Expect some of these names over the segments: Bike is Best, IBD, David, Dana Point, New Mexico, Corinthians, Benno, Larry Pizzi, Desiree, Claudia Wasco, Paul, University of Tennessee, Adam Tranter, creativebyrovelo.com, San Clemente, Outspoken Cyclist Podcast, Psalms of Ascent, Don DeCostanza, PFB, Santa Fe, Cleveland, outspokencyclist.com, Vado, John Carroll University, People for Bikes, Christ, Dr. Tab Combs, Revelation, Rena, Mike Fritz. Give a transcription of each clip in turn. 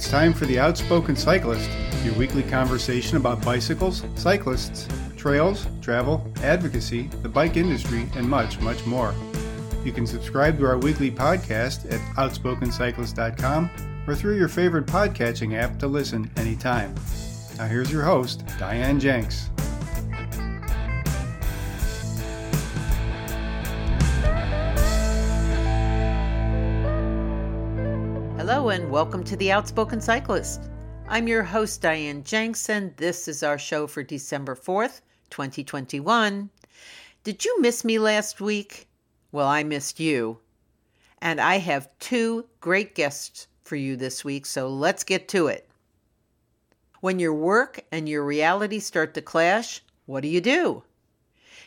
It's time for the Outspoken Cyclist, your weekly conversation about bicycles, cyclists, trails, travel, advocacy, the bike industry, and much, much more. You can subscribe to our weekly podcast at outspokencyclist.com or through your favorite podcatching app to listen anytime. Now here's your host, Diane Jenks. Hello and welcome to the Outspoken Cyclist. I'm your host, Diane Jenks, and this is our show for December 4th, 2021. Did you miss me last week? Well, I missed you. And I have two great guests for you this week, so let's get to it. When your work and your reality start to clash, what do?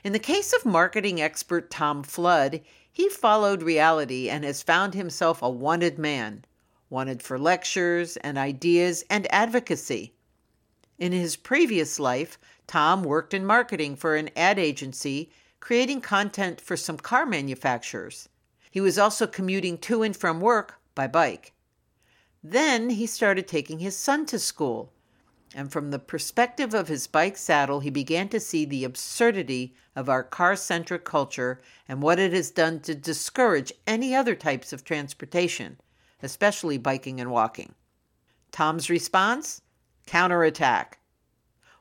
In the case of marketing expert Tom Flood, he followed reality and has found himself a wanted man. Wanted for lectures and ideas and advocacy. In his previous life, Tom worked in marketing for an ad agency, creating content for some car manufacturers. He was also commuting to and from work by bike. Then he started taking his son to school, and from the perspective of his bike saddle, he began to see the absurdity of our car-centric culture and what it has done to discourage any other types of transportation, especially biking and walking. Tom's response? Counterattack.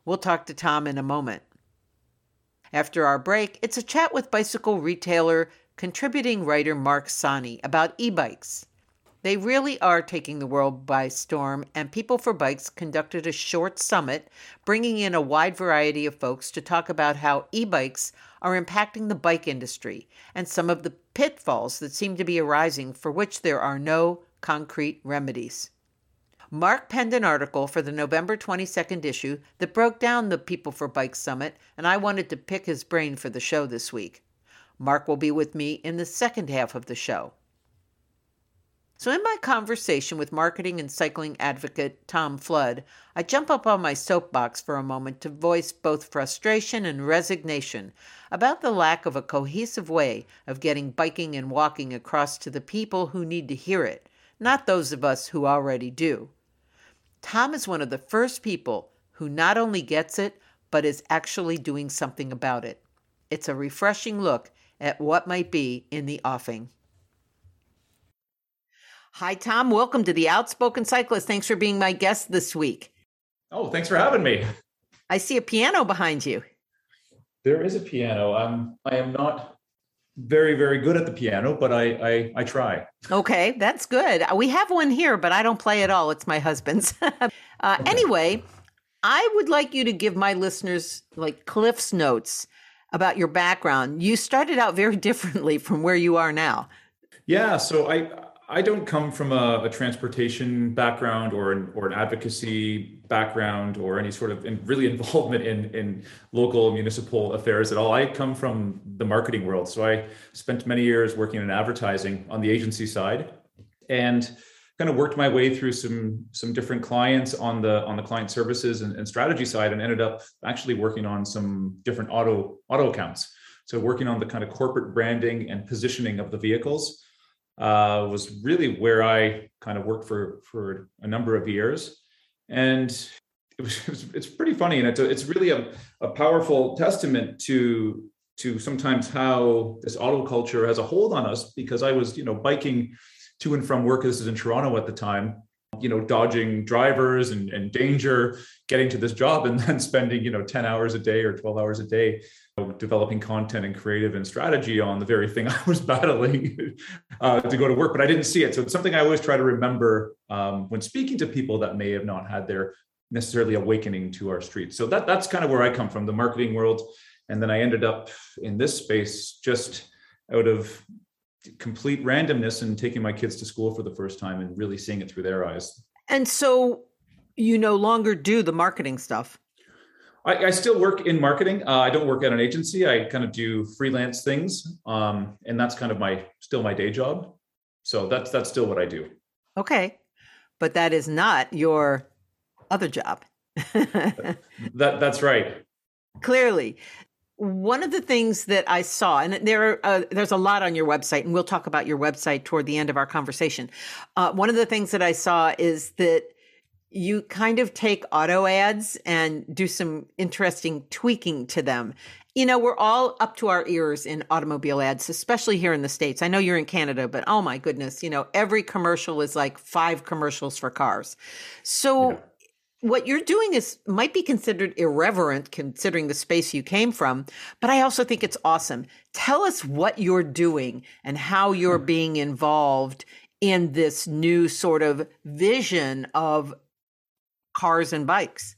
We'll talk to Tom in a moment. After our break, it's a chat with bicycle retailer, contributing writer Marc Sani about e-bikes. They really are taking the world by storm, and People for Bikes conducted a short summit, bringing in a wide variety of folks to talk about how e-bikes are impacting the bike industry and some of the pitfalls that seem to be arising for which there are no concrete remedies. Mark penned an article for the November 22nd issue that broke down the People for Bikes Summit, and I wanted to pick his brain for the show this week. Mark will be with me in the second half of the show. So in my conversation with marketing and cycling advocate Tom Flood, I jump up on my soapbox for a moment to voice both frustration and resignation about the lack of a cohesive way of getting biking and walking across to the people who need to hear it, not those of us who already do. Tom is one of the first people who not only gets it, but is actually doing something about it. It's a refreshing look at what might be in the offing. Hi, Tom. Welcome to the Outspoken Cyclist. Thanks for being my guest this week. Oh, thanks for having me. I see a piano behind you. There is a piano. I am not very, very good at the piano, but I try. Okay, that's good. We have one here, but I don't play at all. It's my husband's. Anyway, I would like you to give my listeners like Cliff's notes about your background. You started out very differently from where you are now. Yeah, so I don't come from a transportation background or an advocacy background or any sort of really involvement in local municipal affairs at all. I come from the marketing world. So I spent many years working in advertising on the agency side and kind of worked my way through some different clients on the client services and strategy side, and ended up actually working on some different auto accounts. So working on the kind of corporate branding and positioning of the vehicles was really where I kind of worked for a number of years. And it's pretty funny. And it's really a powerful testament to sometimes how this auto culture has a hold on us, because I was, biking to and from work. This is in Toronto at the time, dodging drivers and danger, getting to this job, and then spending, 10 hours a day or 12 hours a day developing content and creative and strategy on the very thing I was battling to go to work, but I didn't see it. So it's something I always try to remember when speaking to people that may have not had their necessarily awakening to our streets. So that's kind of where I come from, the marketing world. And then I ended up in this space just out of complete randomness and taking my kids to school for the first time and really seeing it through their eyes. And so you no longer do the marketing stuff. I still work in marketing. I don't work at an agency. I kind of do freelance things. And that's kind of still my day job. So that's still what I do. Okay. But that is not your other job. That's right. Clearly. One of the things that I saw, and there's a lot on your website, and we'll talk about your website toward the end of our conversation. One of the things that I saw is that you kind of take auto ads and do some interesting tweaking to them. You know, we're all up to our ears in automobile ads, especially here in the States. I know you're in Canada, but oh my goodness, you know, every commercial is like 5 commercials for cars. So what you're doing is might be considered irreverent considering the space you came from, but I also think it's awesome. Tell us what you're doing and how you're being involved in this new sort of vision of cars and bikes.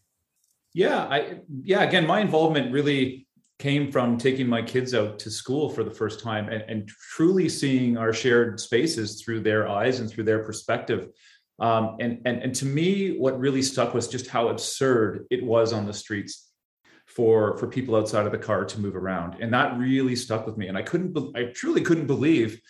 Yeah. Again, my involvement really came from taking my kids out to school for the first time and truly seeing our shared spaces through their eyes and through their perspective. And to me, what really stuck was just how absurd it was on the streets for people outside of the car to move around. And that really stuck with me. And I truly couldn't believe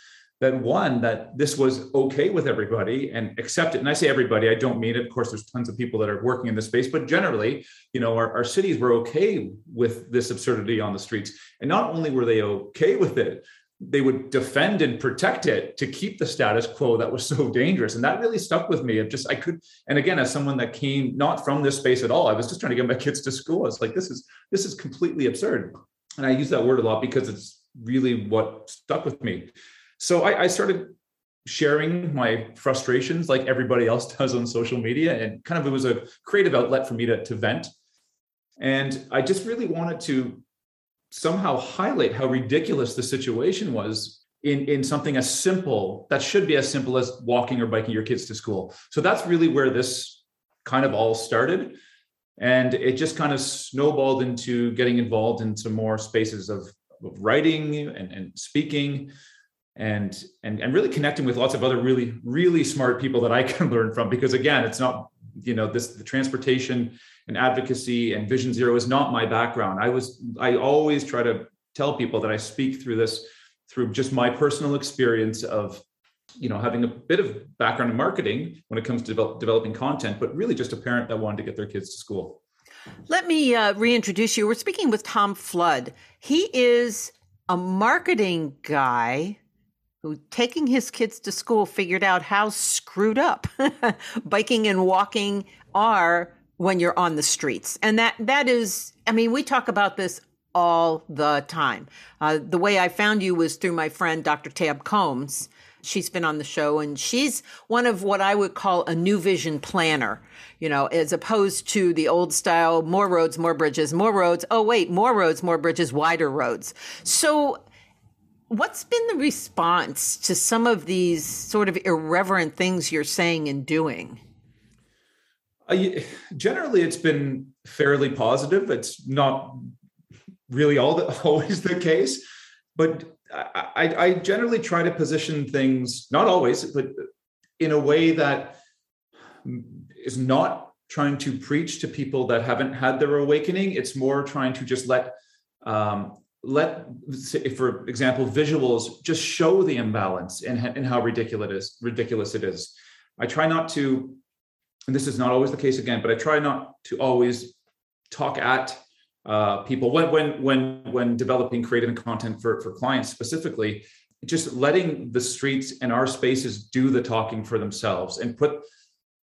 that this was okay with everybody and accept it. And I say everybody, I don't mean it. Of course, there's tons of people that are working in this space, but generally, you know, our cities were okay with this absurdity on the streets. And not only were they okay with it, they would defend and protect it to keep the status quo that was so dangerous. And that really stuck with me. And again, as someone that came not from this space at all, I was just trying to get my kids to school. It's like, this is completely absurd. And I use that word a lot because it's really what stuck with me. So I started sharing my frustrations like everybody else does on social media, and kind of it was a creative outlet for me to vent. And I just really wanted to somehow highlight how ridiculous the situation was in something as simple, that should be as simple as walking or biking your kids to school. So that's really where this kind of all started. And it just kind of snowballed into getting involved into more spaces of writing and speaking. And really connecting with lots of other really, really smart people that I can learn from, because again, it's not, you know, the transportation and advocacy and Vision Zero is not my background. I always try to tell people that I speak through just my personal experience of, you know, having a bit of background in marketing when it comes to developing content, but really just a parent that wanted to get their kids to school. Let me reintroduce you. We're speaking with Tom Flood. He is a marketing guy who, taking his kids to school, figured out how screwed up biking and walking are when you're on the streets. And that is, I mean, we talk about this all the time. The way I found you was through my friend, Dr. Tab Combs. She's been on the show, and she's one of what I would call a new vision planner, you know, as opposed to the old style, more roads, more bridges, more roads. Oh, wait, more roads, more bridges, wider roads. So what's been the response to some of these sort of irreverent things you're saying and doing? Generally, it's been fairly positive. It's not really always the case, but I generally try to position things, not always, but in a way that is not trying to preach to people that haven't had their awakening. It's more trying to just let, for example, visuals just show the imbalance and how ridiculous it is. I try not to, and this is not always the case again, but I try not to always talk at people when developing creative content for clients specifically, just letting the streets and our spaces do the talking for themselves and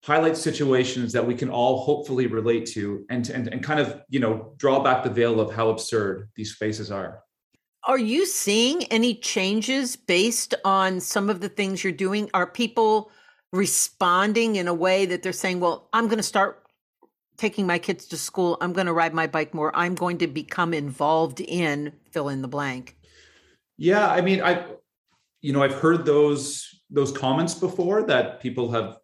highlight situations that we can all hopefully relate to and kind of, you know, draw back the veil of how absurd these spaces are. Are you seeing any changes based on some of the things you're doing? Are people responding in a way that they're saying, well, I'm going to start taking my kids to school. I'm going to ride my bike more. I'm going to become involved in fill in the blank. Yeah. I mean, I've heard those comments before that people have,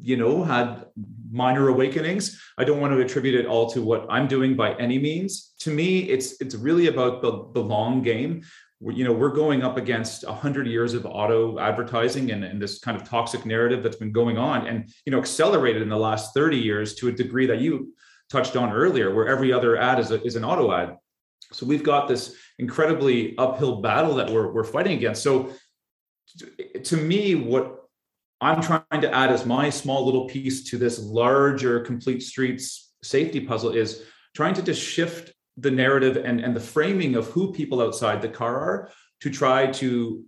you know, had minor awakenings. I don't want to attribute it all to what I'm doing by any means. To me, it's really about the long game. You know, we're going up against 100 years of auto advertising and this kind of toxic narrative that's been going on and, you know, accelerated in the last 30 years to a degree that you touched on earlier, where every other ad is an auto ad. So we've got this incredibly uphill battle that we're fighting against. So to me, what I'm trying to add as my small little piece to this larger complete streets safety puzzle is trying to just shift the narrative and the framing of who people outside the car are to try to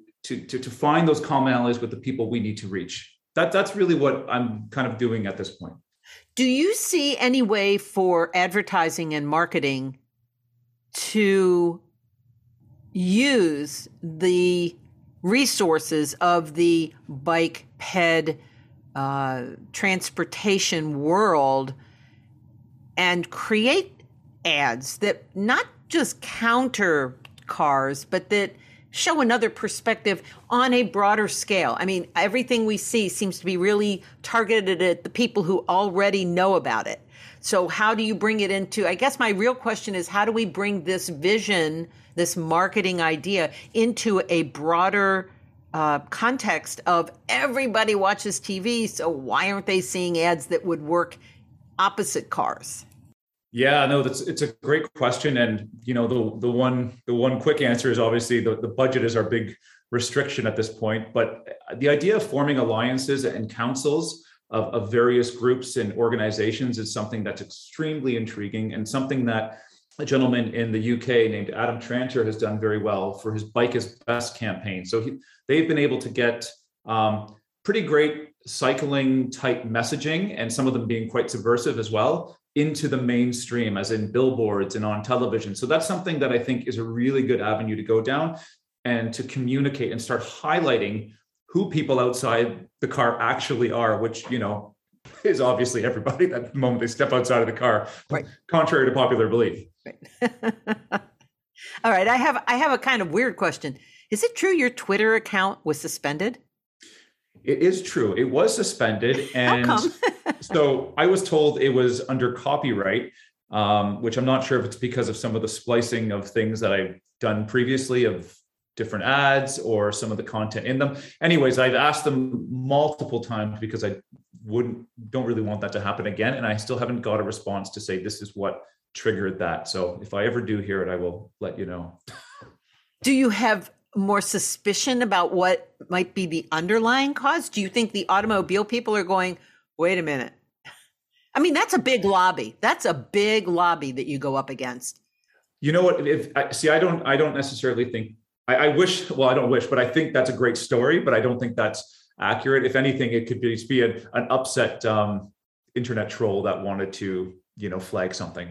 find those commonalities with the people we need to reach. That's really what I'm kind of doing at this point. Do you see any way for advertising and marketing to use the resources of the bike ped transportation world and create ads that not just counter cars, but that show another perspective on a broader scale? I mean, everything we see seems to be really targeted at the people who already know about it. So how do you bring it into, I guess my real question is, how do we bring this vision, this marketing idea into a broader context of everybody watches TV, so why aren't they seeing ads that would work opposite cars? Yeah, no, it's a great question. And, you know, the one quick answer is obviously the budget is our big restriction at this point. But the idea of forming alliances and councils of various groups and organizations is something that's extremely intriguing, and something that a gentleman in the UK named Adam Tranter has done very well for his Bike is Best campaign. So they've been able to get pretty great cycling type messaging, and some of them being quite subversive as well, into the mainstream, as in billboards and on television. So that's something that I think is a really good avenue to go down, and to communicate and start highlighting who people outside the car actually are, which, you know, is obviously everybody that the moment they step outside of the car, right, contrary to popular belief. Right. All right. I have a kind of weird question. Is it true your Twitter account was suspended? It is true. It was suspended. And how come? So I was told it was under copyright, which I'm not sure if it's because of some of the splicing of things that I've done previously of different ads or some of the content in them. Anyways, I've asked them multiple times because I don't really want that to happen again. And I still haven't got a response to say this is what triggered that. So if I ever do hear it, I will let you know. Do you have more suspicion about what might be the underlying cause? Do you think the automobile people are going, wait a minute? I mean, that's a big lobby. That's a big lobby that you go up against. You know what? I don't necessarily think, I think that's a great story, but I don't think that's accurate. If anything, it could be an upset internet troll that wanted to, you know, flag something,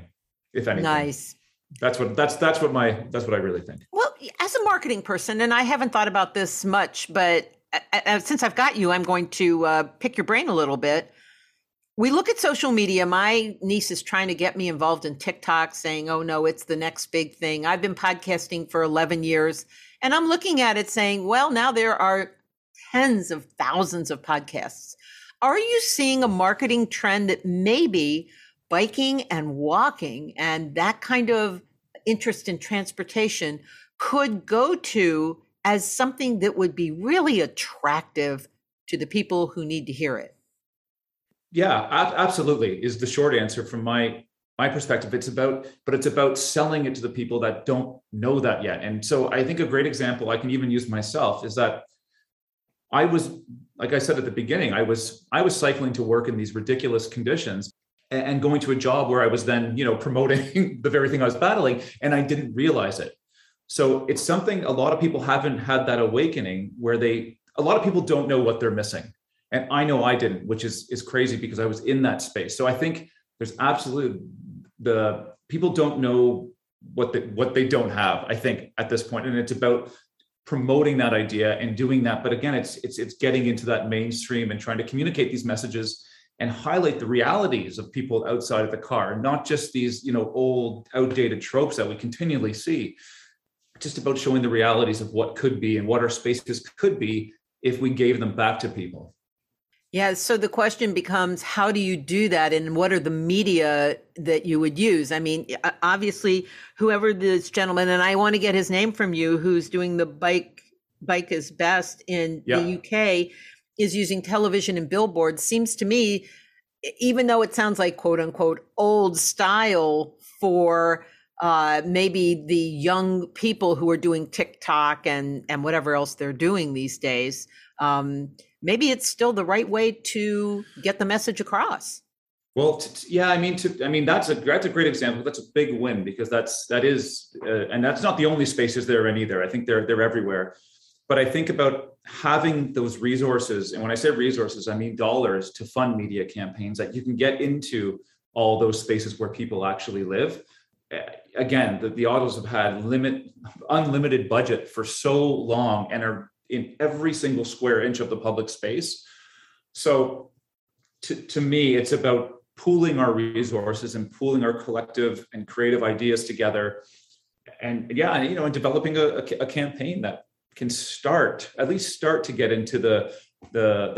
if anything. Nice. That's what I really think. Well, as a marketing person, and I haven't thought about this much, but since I've got you, I'm going to pick your brain a little bit. We look at social media. My niece is trying to get me involved in TikTok, saying, oh no, it's the next big thing. I've been podcasting for 11 years, and I'm looking at it saying, well, now there are tens of thousands of podcasts. Are you seeing a marketing trend that maybe biking and walking and that kind of interest in transportation could go to as something that would be really attractive to the people who need to hear it? Yeah, absolutely is the short answer from my perspective. It's about selling it to the people that don't know that yet. And so I think a great example I can even use myself is that I was, like I said at the beginning, I was cycling to work in these ridiculous conditions and going to a job where I was then, you know, promoting the very thing I was battling, and I didn't realize it. So it's something a lot of people haven't had that awakening where a lot of people don't know what they're missing. And I know I didn't, which is crazy because I was in that space. So I think there's absolutely, the people don't know what they don't have, I think, at this point. And it's about promoting that idea and doing that. But again, it's getting into that mainstream and trying to communicate these messages and highlight the realities of people outside of the car, not just these, you know, old outdated tropes that we continually see. Just about showing the realities of what could be and what our spaces could be if we gave them back to people. Yeah. So the question becomes, how do you do that? And what are the media that you would use? I mean, obviously, whoever this gentleman, and I want to get his name from you, who's doing the Bike is Best in the UK, is using television and billboards. Seems to me, even though it sounds like quote unquote old style for maybe the young people who are doing TikTok and whatever else they're doing these days, maybe it's still the right way to get the message across. Well, that's a great example. That's a big win because that is, and that's not the only spaces they're in either. I think they're everywhere. But I think about having those resources, and when I say resources, I mean dollars to fund media campaigns that you can get into all those spaces where people actually live. Again, the autos have had unlimited budget for so long and are in every single square inch of the public space. So to me, it's about pooling our resources and pooling our collective and creative ideas together. And yeah, you know, and developing a campaign that can start to get into the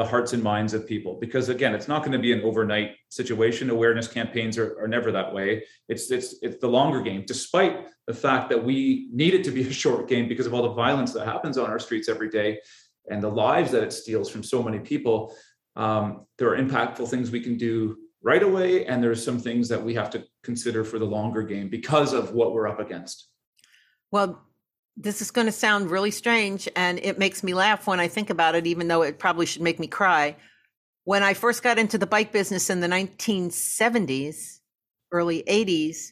hearts and minds of people. Because again, it's not going to be an overnight situation. Awareness campaigns are never that way. It's the longer game, despite the fact that we need it to be a short game because of all the violence that happens on our streets every day and the lives that it steals from so many people. There are impactful things we can do right away, and there's some things that we have to consider for the longer game because of what we're up against. Well, this is going to sound really strange, and it makes me laugh when I think about it, even though it probably should make me cry. When I first got into the bike business in the 1970s, early 80s,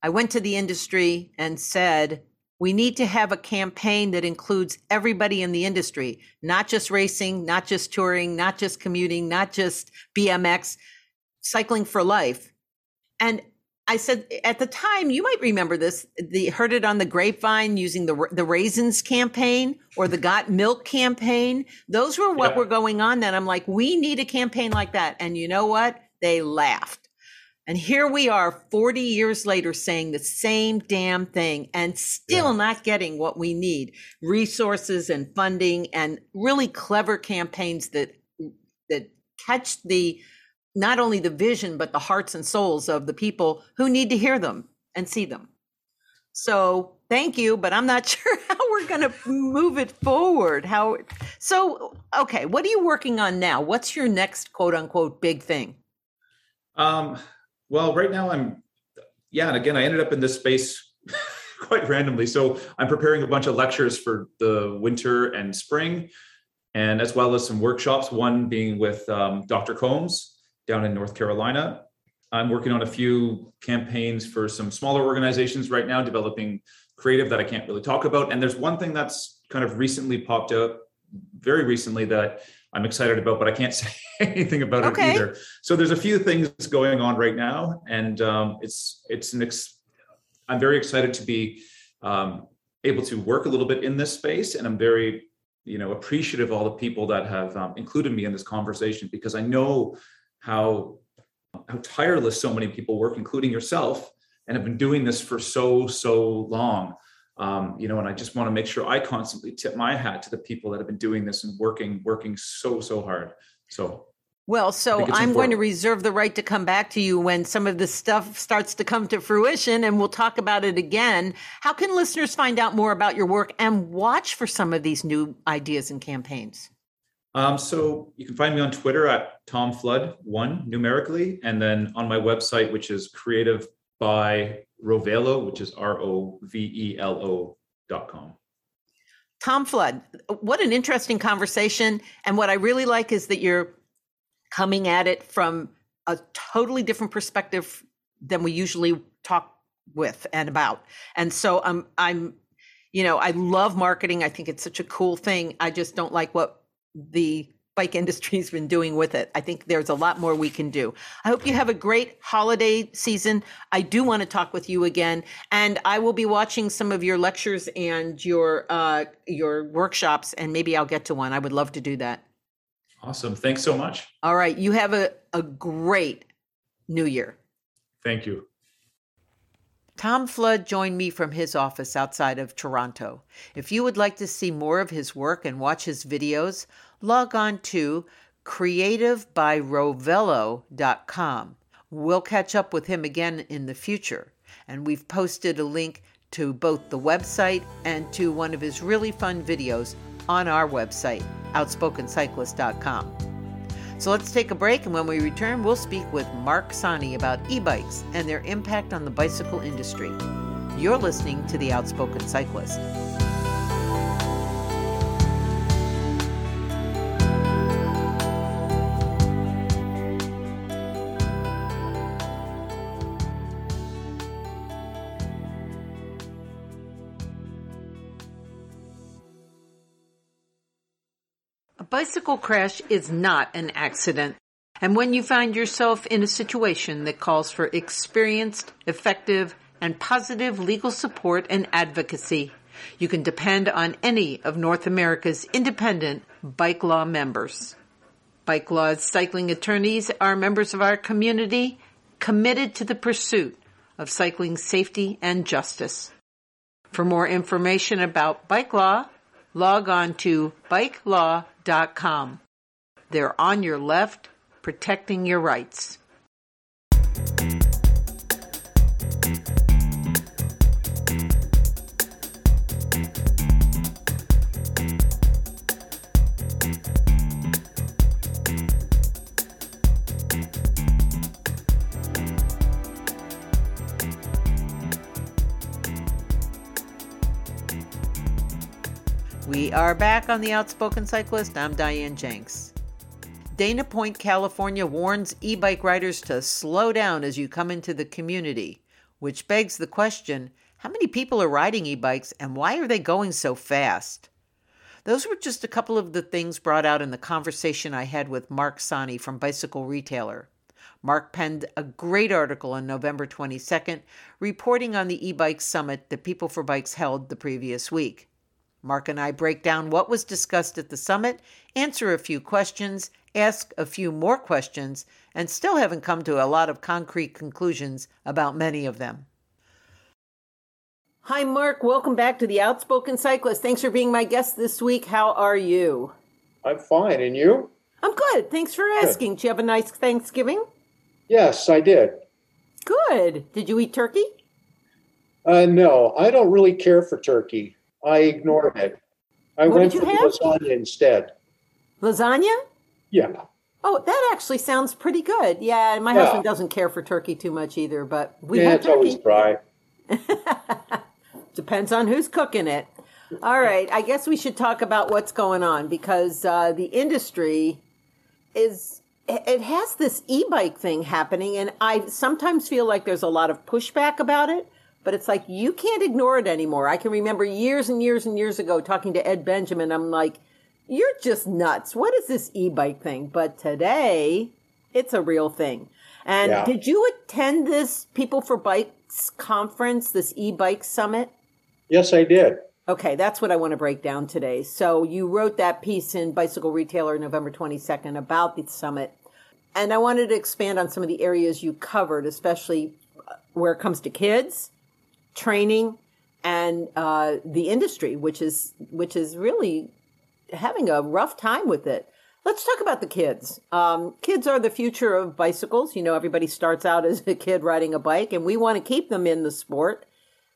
I went to the industry and said, we need to have a campaign that includes everybody in the industry, not just racing, not just touring, not just commuting, not just BMX, cycling for life. And I said, at the time, you might remember this, heard it on the grapevine using the Raisins campaign or the Got Milk campaign. Those were what were going on then. I'm like, we need a campaign like that. And you know what? They laughed. And here we are 40 years later saying the same damn thing and still not getting what we need. Resources and funding and really clever campaigns that catch the not only the vision, but the hearts and souls of the people who need to hear them and see them. So thank you, but I'm not sure how we're going to move it forward. Okay, what are you working on now? What's your next quote unquote big thing? Well, right now and again, I ended up in this space quite randomly. So I'm preparing a bunch of lectures for the winter and spring, and as well as some workshops, one being with Dr. Combs down in North Carolina. I'm working on a few campaigns for some smaller organizations right now, developing creative that I can't really talk about. And there's one thing that's kind of recently popped up, very recently, that I'm excited about, but I can't say anything about it either. So there's a few things going on right now, and I'm very excited to be able to work a little bit in this space, and I'm very, appreciative of all the people that have included me in this conversation, because I know how tireless so many people work, including yourself, and have been doing this for so long. And I just want to make sure I constantly tip my hat to the people that have been doing this and working so hard. So I'm going to reserve the right to come back to you when some of this stuff starts to come to fruition, and we'll talk about it again. How can listeners find out more about your work and watch for some of these new ideas and campaigns? So you can find me on Twitter at Tom Flood 1 numerically, and then on my website, which is creativebyrovelo, which is ROVELO.com. Tom Flood, what an interesting conversation. And what I really like is that you're coming at it from a totally different perspective than we usually talk with and about. And so I love marketing. I think it's such a cool thing. I just don't like what the bike industry has been doing with it. I think there's a lot more we can do. I hope you have a great holiday season. I do want to talk with you again, and I will be watching some of your lectures and your workshops, and maybe I'll get to one. I would love to do that. Awesome. Thanks so much. All right. You have a great new year. Thank you. Tom Flood joined me from his office outside of Toronto. If you would like to see more of his work and watch his videos, log on to creativebyrovelo.com. We'll catch up with him again in the future. And we've posted a link to both the website and to one of his really fun videos on our website, outspokencyclist.com. So let's take a break, and when we return, we'll speak with Marc Sani about e-bikes and their impact on the bicycle industry. You're listening to The Outspoken Cyclist. bicycle crash is not an accident. And when you find yourself in a situation that calls for experienced, effective, and positive legal support and advocacy, you can depend on any of North America's independent bike law members. Bike Law's cycling attorneys are members of our community committed to the pursuit of cycling safety and justice. For more information about Bike Law, log on to bikelaw.com. They're on your left, protecting your rights. We are back on The Outspoken Cyclist. I'm Diane Jenks. Dana Point, California warns e-bike riders to slow down as you come into the community, which begs the question, how many people are riding e-bikes and why are they going so fast? Those were just a couple of the things brought out in the conversation I had with Marc Sani from Bicycle Retailer. Mark penned a great article on November 22nd reporting on the e-bike summit that People for Bikes held the previous week. Mark and I break down what was discussed at the summit, answer a few questions, ask a few more questions, and still haven't come to a lot of concrete conclusions about many of them. Hi, Mark. Welcome back to The Outspoken Cyclist. Thanks for being my guest this week. How are you? I'm fine. And you? I'm good. Thanks for asking. Did you have a nice Thanksgiving? Yes, I did. Good. Did you eat turkey? No, I don't really care for turkey. I ignored it. I went for lasagna instead. Lasagna? Yeah. Oh, that actually sounds pretty good. Yeah, my husband doesn't care for turkey too much either, but we have turkey. It's always dry. Depends on who's cooking it. All right, I guess we should talk about what's going on because the industry it has this e-bike thing happening, and I sometimes feel like there's a lot of pushback about it. But it's like, you can't ignore it anymore. I can remember years and years and years ago talking to Ed Benjamin. I'm like, you're just nuts. What is this e-bike thing? But today, it's a real thing. And did you attend this People for Bikes conference, this e-bike summit? Yes, I did. Okay, that's what I want to break down today. So you wrote that piece in Bicycle Retailer November 22nd about the summit. And I wanted to expand on some of the areas you covered, especially where it comes to kids, training, and the industry, which is really having a rough time with it. Let's talk about the kids. Kids are the future of bicycles. You know, everybody starts out as a kid riding a bike, and we want to keep them in the sport.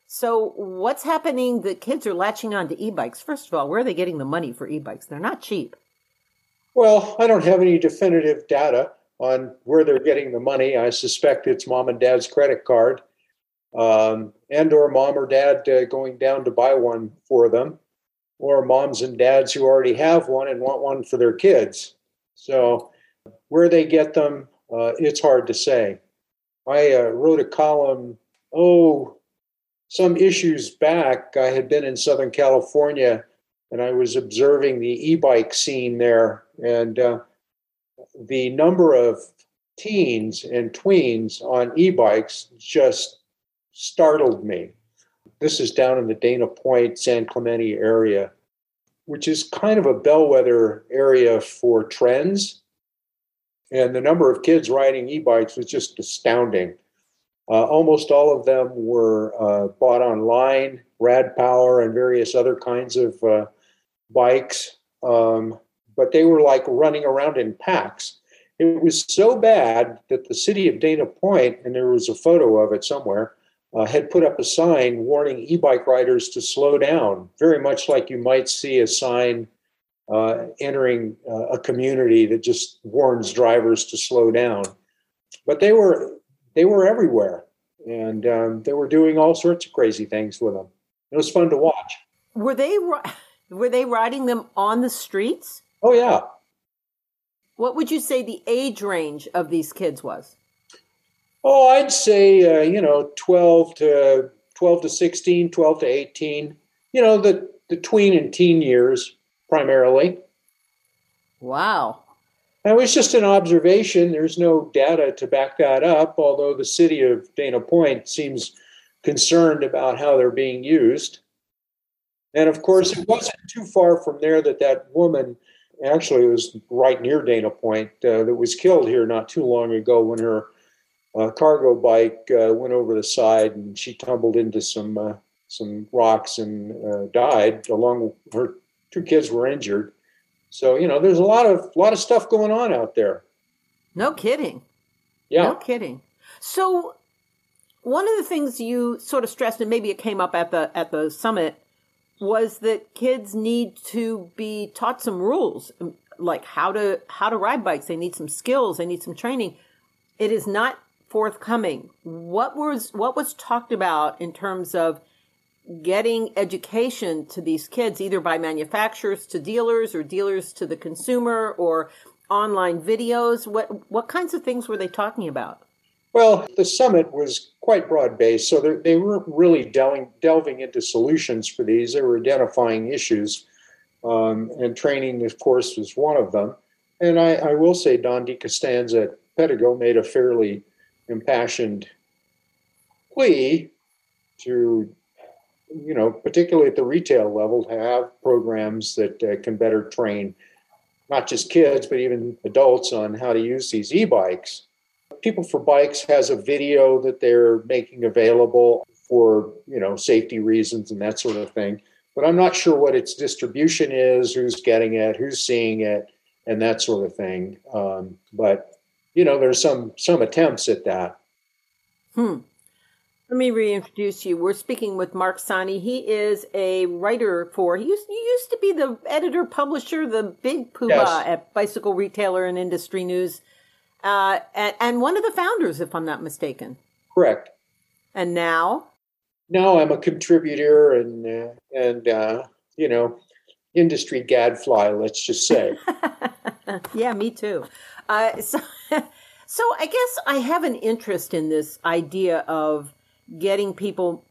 So what's happening that kids are latching on to e-bikes? First of all, where are they getting the money for e-bikes? They're not cheap. Well, I don't have any definitive data on where they're getting the money. I suspect it's mom and dad's credit card. And or mom or dad going down to buy one for them, or moms and dads who already have one and want one for their kids. So where they get them, it's hard to say. I wrote a column, some issues back. I had been in Southern California, and I was observing the e-bike scene there, and the number of teens and tweens on e-bikes just startled me. This is down in the Dana Point, San Clemente area, which is kind of a bellwether area for trends. And the number of kids riding e-bikes was just astounding. Almost all of them were bought online, Rad Power and various other kinds of bikes. But they were like running around in packs. It was so bad that the city of Dana Point, and there was a photo of it somewhere, had put up a sign warning e-bike riders to slow down, very much like you might see a sign entering a community that just warns drivers to slow down. But they were everywhere, and they were doing all sorts of crazy things with them. It was fun to watch. Were they riding them on the streets? Oh, yeah. What would you say the age range of these kids was? Oh, I'd say, 12 to 16, 12 to 18, the tween and teen years primarily. Wow. That was just an observation. There's no data to back that up, although the city of Dana Point seems concerned about how they're being used. And of course, it wasn't too far from there that that woman, actually it was right near Dana Point, that was killed here not too long ago when her cargo bike went over the side and she tumbled into some rocks and died. Along with her, two kids were injured. So, you know, there's a lot of stuff going on out there. No kidding. Yeah. No kidding. So one of the things you sort of stressed, and maybe it came up at the summit, was that kids need to be taught some rules, like how to ride bikes. They need some skills. They need some training. It is not forthcoming. What was talked about in terms of getting education to these kids, either by manufacturers to dealers or dealers to the consumer or online videos? What kinds of things were they talking about? Well, the summit was quite broad-based, so they weren't really delving into solutions for these. They were identifying issues, and training, of course, was one of them. And I will say Don DeCostanza at Pedego made a fairly impassioned plea to, you know, particularly at the retail level, to have programs that can better train not just kids, but even adults on how to use these e-bikes. People for Bikes has a video that they're making available for, you know, safety reasons and that sort of thing. But I'm not sure what its distribution is, who's getting it, who's seeing it, and that sort of thing. But, you know, there's some attempts at that. Let me reintroduce you. We're speaking with Marc Sani. He is a writer he used to be the editor, publisher, the big poobah at Bicycle Retailer and Industry News, and one of the founders, if I'm not mistaken. Correct. And now? Now I'm a contributor and you know, industry gadfly, let's just say. Yeah, me too. So I guess I have an interest in this idea of getting people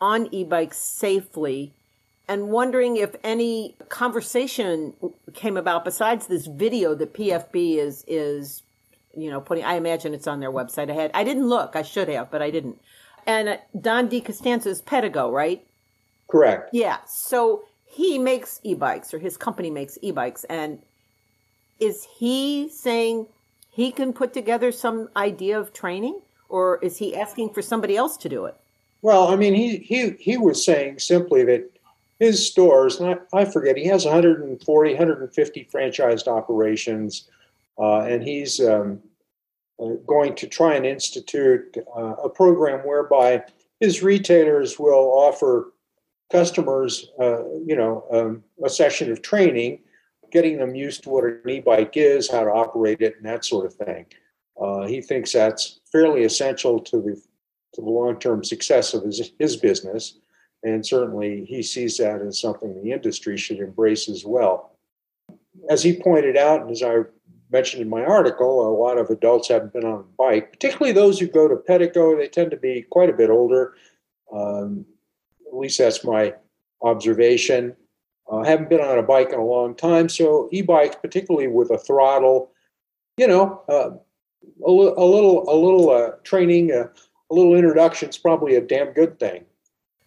on e-bikes safely, and wondering if any conversation came about besides this video that PFB is you know, putting. I imagine it's on their website. I didn't look. I should have, but I didn't. And Don DeCostanza's Pedego, right? Correct. Yeah. So he makes e-bikes, or his company makes e-bikes, and is he saying he can put together some idea of training? Or is he asking for somebody else to do it? Well, I mean, he was saying simply that his stores, and I forget, he has 140, 150 franchised operations, and he's going to try and institute a program whereby his retailers will offer customers, a session of training, getting them used to what an e-bike is, how to operate it, and that sort of thing. He thinks that's fairly essential to the long-term success of his business, and certainly he sees that as something the industry should embrace as well. As he pointed out, and as I mentioned in my article, a lot of adults haven't been on a bike, particularly those who go to Pedego. They tend to be quite a bit older. At least that's my observation. Haven't been on a bike in a long time, so e-bikes, particularly with a throttle, you know, a little training, a little introduction is probably a damn good thing.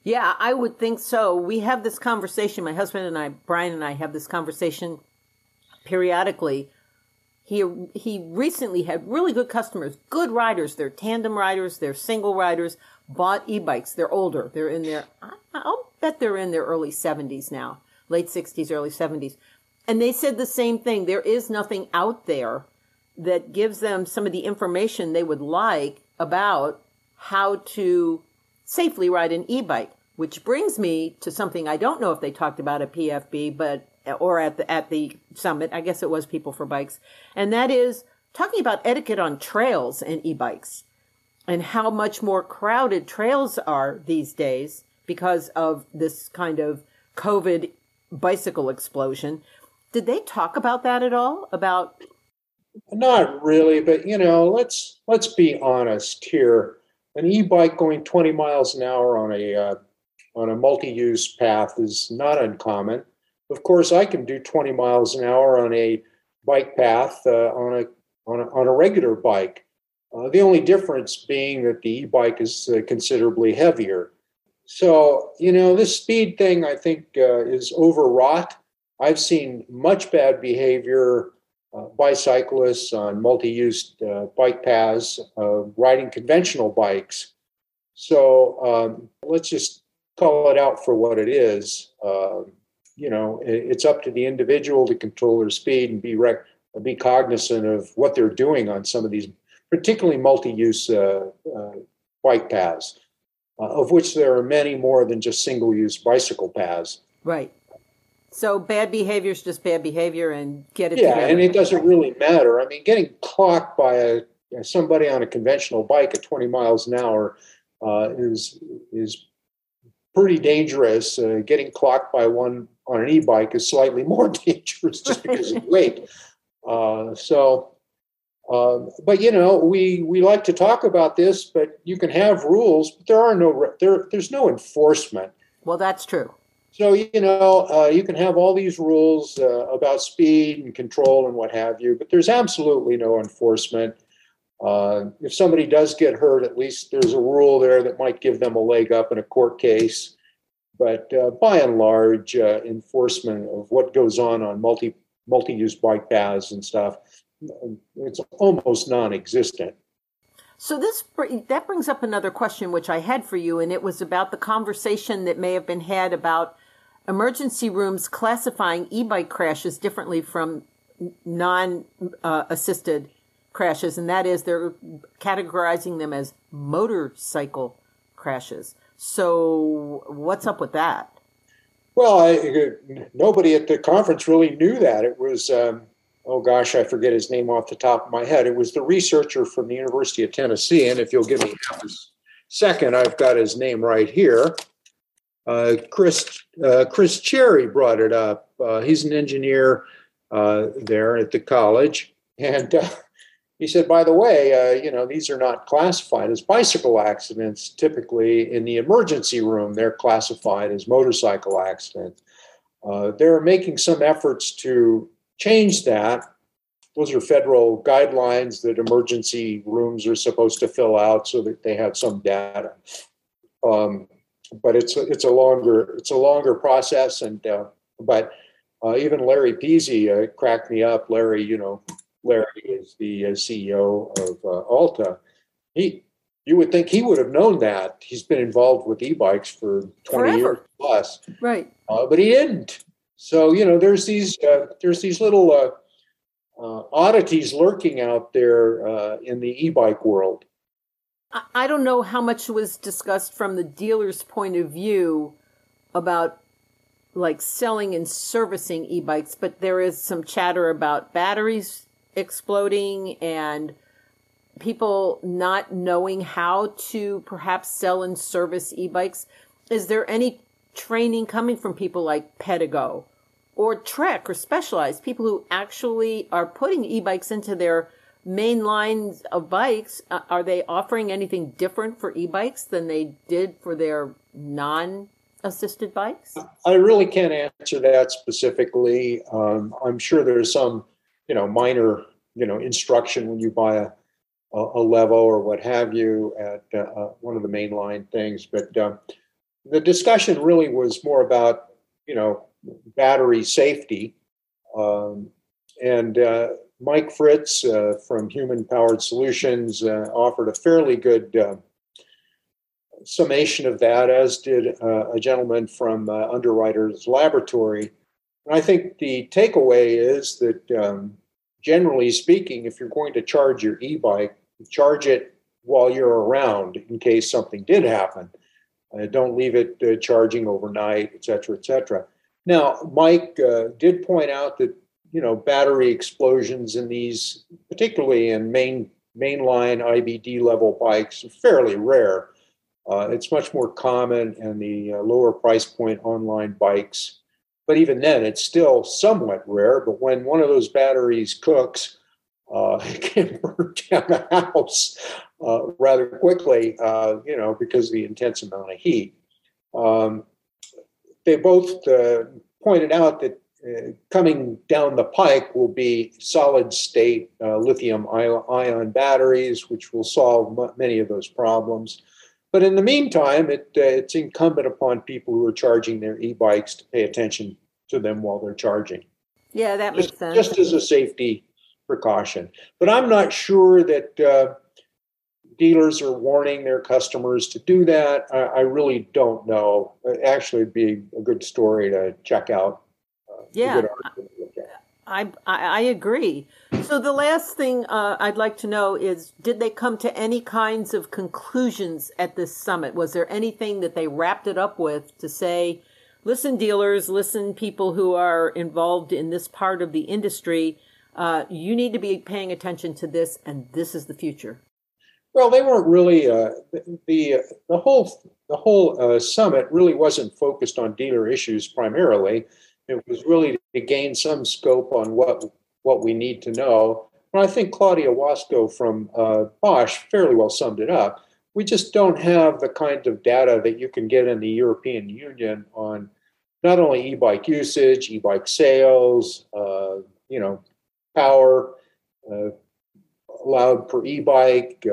Yeah, I would think so. We have this conversation, my husband and I, Brian and I, have this conversation periodically. He recently had really good customers, good riders. They're tandem riders, they're single riders, bought e-bikes. They're older. They're in their, I'll bet they're in their early 70s now, late 60s, early 70s. And they said the same thing. There is nothing out there that gives them some of the information they would like about how to safely ride an e-bike, which brings me to something I don't know if they talked about at PFB, but or at the summit, I guess it was People for Bikes, and that is talking about etiquette on trails and e-bikes, and how much more crowded trails are these days because of this kind of COVID bicycle explosion. Did they talk about that at all? About... Not really, but, you know, let's be honest here. An e-bike going 20 miles an hour on a multi-use path is not uncommon. Of course, I can do 20 miles an hour on a bike path on a regular bike. The only difference being that the e-bike is considerably heavier. So, you know, this speed thing, I think, is overwrought. I've seen much bad behavior by cyclists on multi-use bike paths riding conventional bikes. So let's just call it out for what it is. You know, it's up to the individual to control their speed and be cognizant of what they're doing on some of these, particularly multi-use bike paths, of which there are many more than just single-use bicycle paths. Right. So bad behavior is just bad behavior, and get it together. And it doesn't really matter. I mean, getting clocked by somebody on a conventional bike at 20 miles an hour is pretty dangerous. Getting clocked by one on an e-bike is slightly more dangerous just because of weight. But you know, we like to talk about this, but you can have rules, but there's no enforcement. Well, that's true. So, you know, you can have all these rules about speed and control and what have you, but there's absolutely no enforcement. If somebody does get hurt, at least there's a rule there that might give them a leg up in a court case. But by and large, enforcement of what goes on multi-use bike paths and stuff, it's almost non-existent. So that brings up another question which I had for you, and it was about the conversation that may have been had about emergency rooms classifying e-bike crashes differently from non-assisted crashes, and that is they're categorizing them as motorcycle crashes. So what's up with that? Well, nobody at the conference really knew that. It was... oh gosh, I forget his name off the top of my head. It was the researcher from the University of Tennessee, and if you'll give me half a second, I've got his name right here. Chris Cherry brought it up. He's an engineer there at the college, and he said, by the way, you know, these are not classified as bicycle accidents. Typically, in the emergency room, they're classified as motorcycle accidents. They're making some efforts to change that. Those are federal guidelines that emergency rooms are supposed to fill out so that they have some data. But it's a longer process. And but even Larry Pizzi cracked me up. Larry is the CEO of Alta. You would think he would have known that. He's been involved with e-bikes for 20 years plus. Right. But he didn't. So, you know, there's these little oddities lurking out there in the e-bike world. I don't know how much was discussed from the dealer's point of view about, like, selling and servicing e-bikes, but there is some chatter about batteries exploding and people not knowing how to perhaps sell and service e-bikes. Is there any training coming from people like Pedego or Trek or Specialized, people who actually are putting e-bikes into their main lines of bikes? Are they offering anything different for e-bikes than they did for their non-assisted bikes? I really can't answer that specifically. I'm sure there's some, you know, minor, you know, instruction when you buy a Levo or what have you at one of the mainline things. But the discussion really was more about, you know, battery safety. And Mike Fritz from Human Powered Solutions offered a fairly good summation of that, as did a gentleman from Underwriters Laboratory. And I think the takeaway is that generally speaking, if you're going to charge your e-bike, charge it while you're around in case something did happen. Don't leave it charging overnight, et cetera, et cetera. Now, Mike did point out that, you know, battery explosions in these, particularly in mainline IBD level bikes, are fairly rare. It's much more common in the lower price point online bikes. But even then, it's still somewhat rare. But when one of those batteries cooks, it can burn down the house rather quickly, you know, because of the intense amount of heat. They both pointed out that coming down the pike will be solid state lithium ion batteries, which will solve many of those problems. But in the meantime, it's incumbent upon people who are charging their e-bikes to pay attention to them while they're charging. Yeah, that makes sense. Just as a safety precaution. But I'm not sure that dealers are warning their customers to do that. I really don't know. Actually, it'd be a good story to check out. Yeah, I agree. So the last thing I'd like to know is, did they come to any kinds of conclusions at this summit? Was there anything that they wrapped it up with to say, listen, dealers, listen, people who are involved in this part of the industry, you need to be paying attention to this, and this is the future? Well, they weren't really the whole summit really wasn't focused on dealer issues primarily. It was really to gain some scope on what we need to know. And I think Claudia Wasco from Bosch fairly well summed it up. We just don't have the kind of data that you can get in the European Union on not only e-bike usage, e-bike sales, power allowed per e-bike,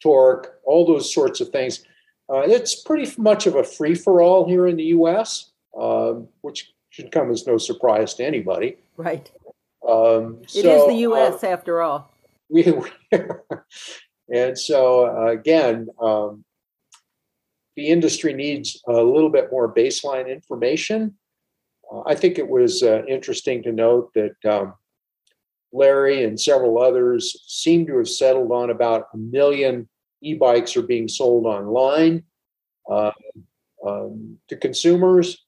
torque, all those sorts of things. It's pretty much of a free-for-all here in the U.S., which should come as no surprise to anybody. Right. It is the U.S. after all. And so, again, the industry needs a little bit more baseline information. I think it was interesting to note that Larry and several others seem to have settled on about 1 million e-bikes are being sold online to consumers,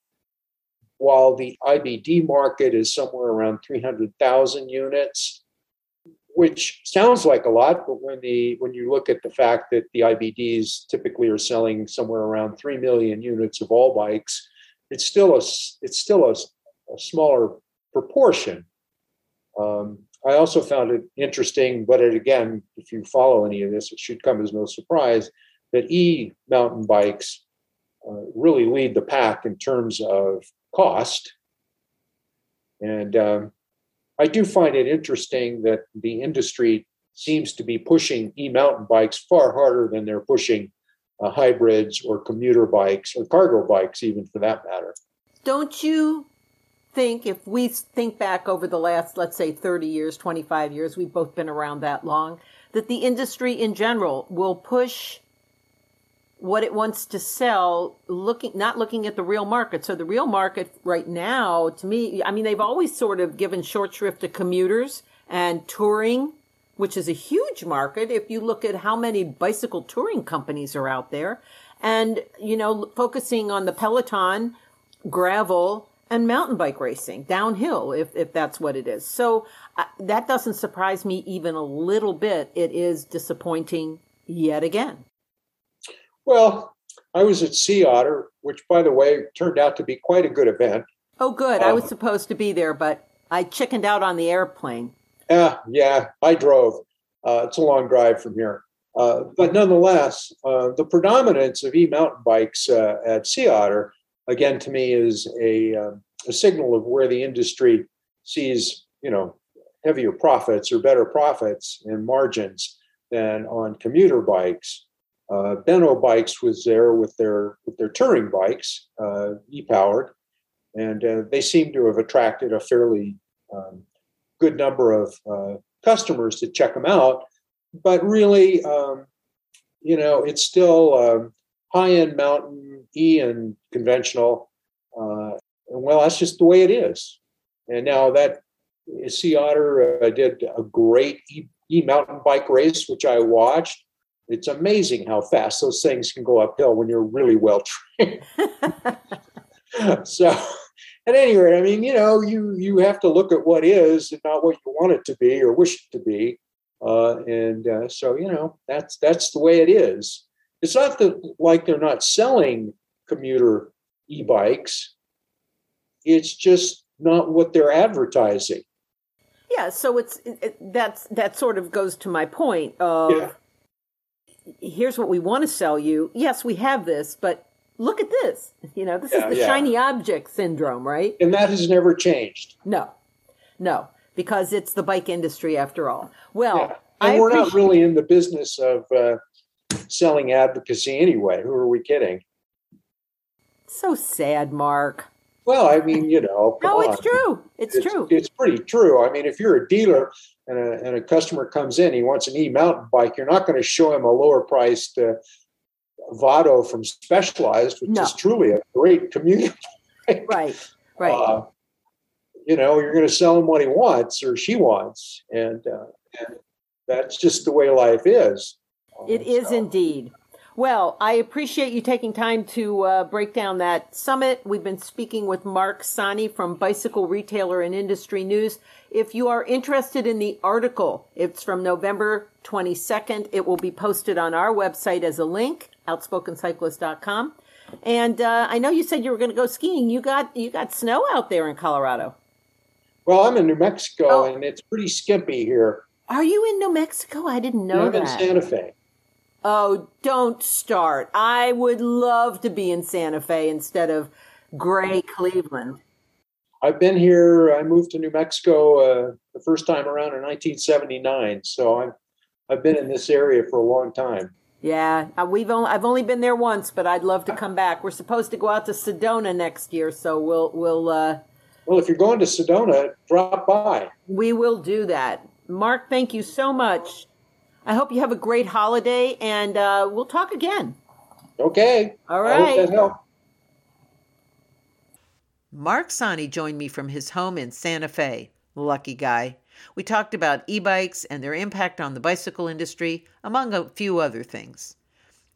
while the IBD market is somewhere around 300,000 units. Which sounds like a lot, but when you look at the fact that the IBDs typically are selling somewhere around 3 million units of all bikes, it's still a smaller proportion. I also found it interesting, but again, if you follow any of this, it should come as no surprise that e-mountain bikes really lead the pack in terms of cost. And I do find it interesting that the industry seems to be pushing e-mountain bikes far harder than they're pushing hybrids or commuter bikes or cargo bikes, even for that matter. Don't you think, if we think back over the last, let's say, 30 years, 25 years, we've both been around that long, that the industry in general will push what it wants to sell, not looking at the real market? So the real market right now, to me, I mean, they've always sort of given short shrift to commuters and touring, which is a huge market if you look at how many bicycle touring companies are out there, and, focusing on the Peloton, gravel, and mountain bike racing, downhill, if that's what it is. So that doesn't surprise me even a little bit. It is disappointing yet again. Well, I was at Sea Otter, which, by the way, turned out to be quite a good event. Oh, good. I was supposed to be there, but I chickened out on the airplane. Yeah, I drove. It's a long drive from here. But nonetheless, the predominance of e-mountain bikes at Sea Otter, again, to me, is a signal of where the industry sees, heavier profits or better profits and margins than on commuter bikes. Benno Bikes was there with their touring bikes, e-powered, and they seem to have attracted a fairly good number of customers to check them out. But really, it's still high-end mountain, e-and conventional. Well, that's just the way it is. And now that Sea Otter did a great e-mountain bike race, which I watched. It's amazing how fast those things can go uphill when you're really well trained. So, at any rate, I mean, you have to look at what is and not what you want it to be or wish it to be. That's the way it is. It's not like they're not selling commuter e-bikes. It's just not what they're advertising. Yeah, so that sort of goes to my point of... Yeah. Here's what we want to sell you. Yes, we have this, but look at this. You know, this is the shiny object syndrome, right? And that has never changed. No, because it's the bike industry after all. Well, and we're not really in the business of selling advocacy anyway. Who are we kidding? So sad, Mark. Well, I mean, you know. No, it's true. It's true. It's pretty true. I mean, if you're a dealer and a customer comes in, he wants an e-mountain bike, you're not going to show him a lower-priced Vado from Specialized, which is truly a great community. Right. You know, you're going to sell him what he wants or she wants. And that's just the way life is. It is indeed. Well, I appreciate you taking time to break down that summit. We've been speaking with Marc Sani from Bicycle Retailer and Industry News. If you are interested in the article, it's from November 22nd. It will be posted on our website as a link, outspokencyclist.com. And I know you said you were going to go skiing. You got snow out there in Colorado. Well, I'm in New Mexico, and it's pretty skimpy here. Are you in New Mexico? I didn't know that. I'm in Santa Fe. Oh, don't start. I would love to be in Santa Fe instead of gray Cleveland. I've been here. I moved to New Mexico the first time around in 1979. So I've been in this area for a long time. Yeah, I've only been there once, but I'd love to come back. We're supposed to go out to Sedona next year, so we'll. Well, if you're going to Sedona, drop by. We will do that. Mark, thank you so much. I hope you have a great holiday, and we'll talk again. Okay. All right. I hope that helped. Marc Sani joined me from his home in Santa Fe. Lucky guy. We talked about e-bikes and their impact on the bicycle industry, among a few other things.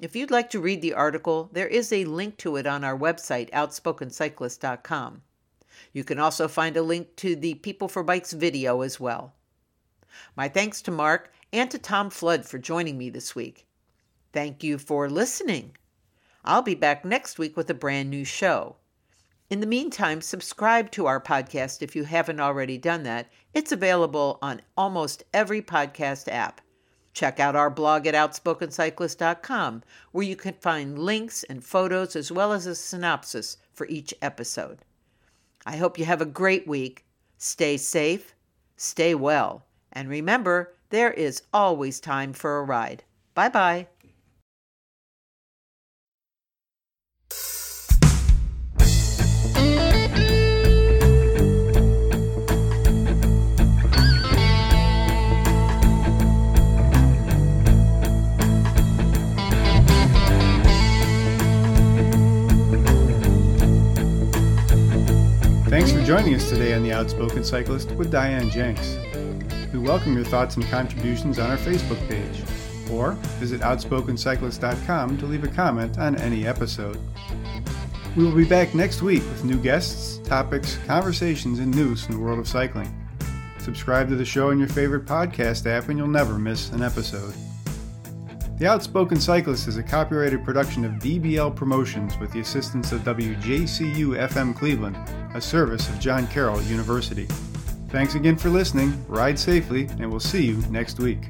If you'd like to read the article, there is a link to it on our website, outspokencyclist.com. You can also find a link to the People for Bikes video as well. My thanks to Mark and to Tom Flood for joining me this week. Thank you for listening. I'll be back next week with a brand new show. In the meantime, subscribe to our podcast if you haven't already done that. It's available on almost every podcast app. Check out our blog at outspokencyclist.com, where you can find links and photos as well as a synopsis for each episode. I hope you have a great week. Stay safe, stay well, and remember, there is always time for a ride. Bye-bye. Thanks for joining us today on The Outspoken Cyclist with Diane Jenks. We welcome your thoughts and contributions on our Facebook page, or visit outspokencyclist.com to leave a comment on any episode. We will be back next week with new guests, topics, conversations, and news from the world of cycling. Subscribe to the show in your favorite podcast app and you'll never miss an episode. The Outspoken Cyclist is a copyrighted production of DBL Promotions with the assistance of WJCU-FM Cleveland, a service of John Carroll University. Thanks again for listening, ride safely, and we'll see you next week.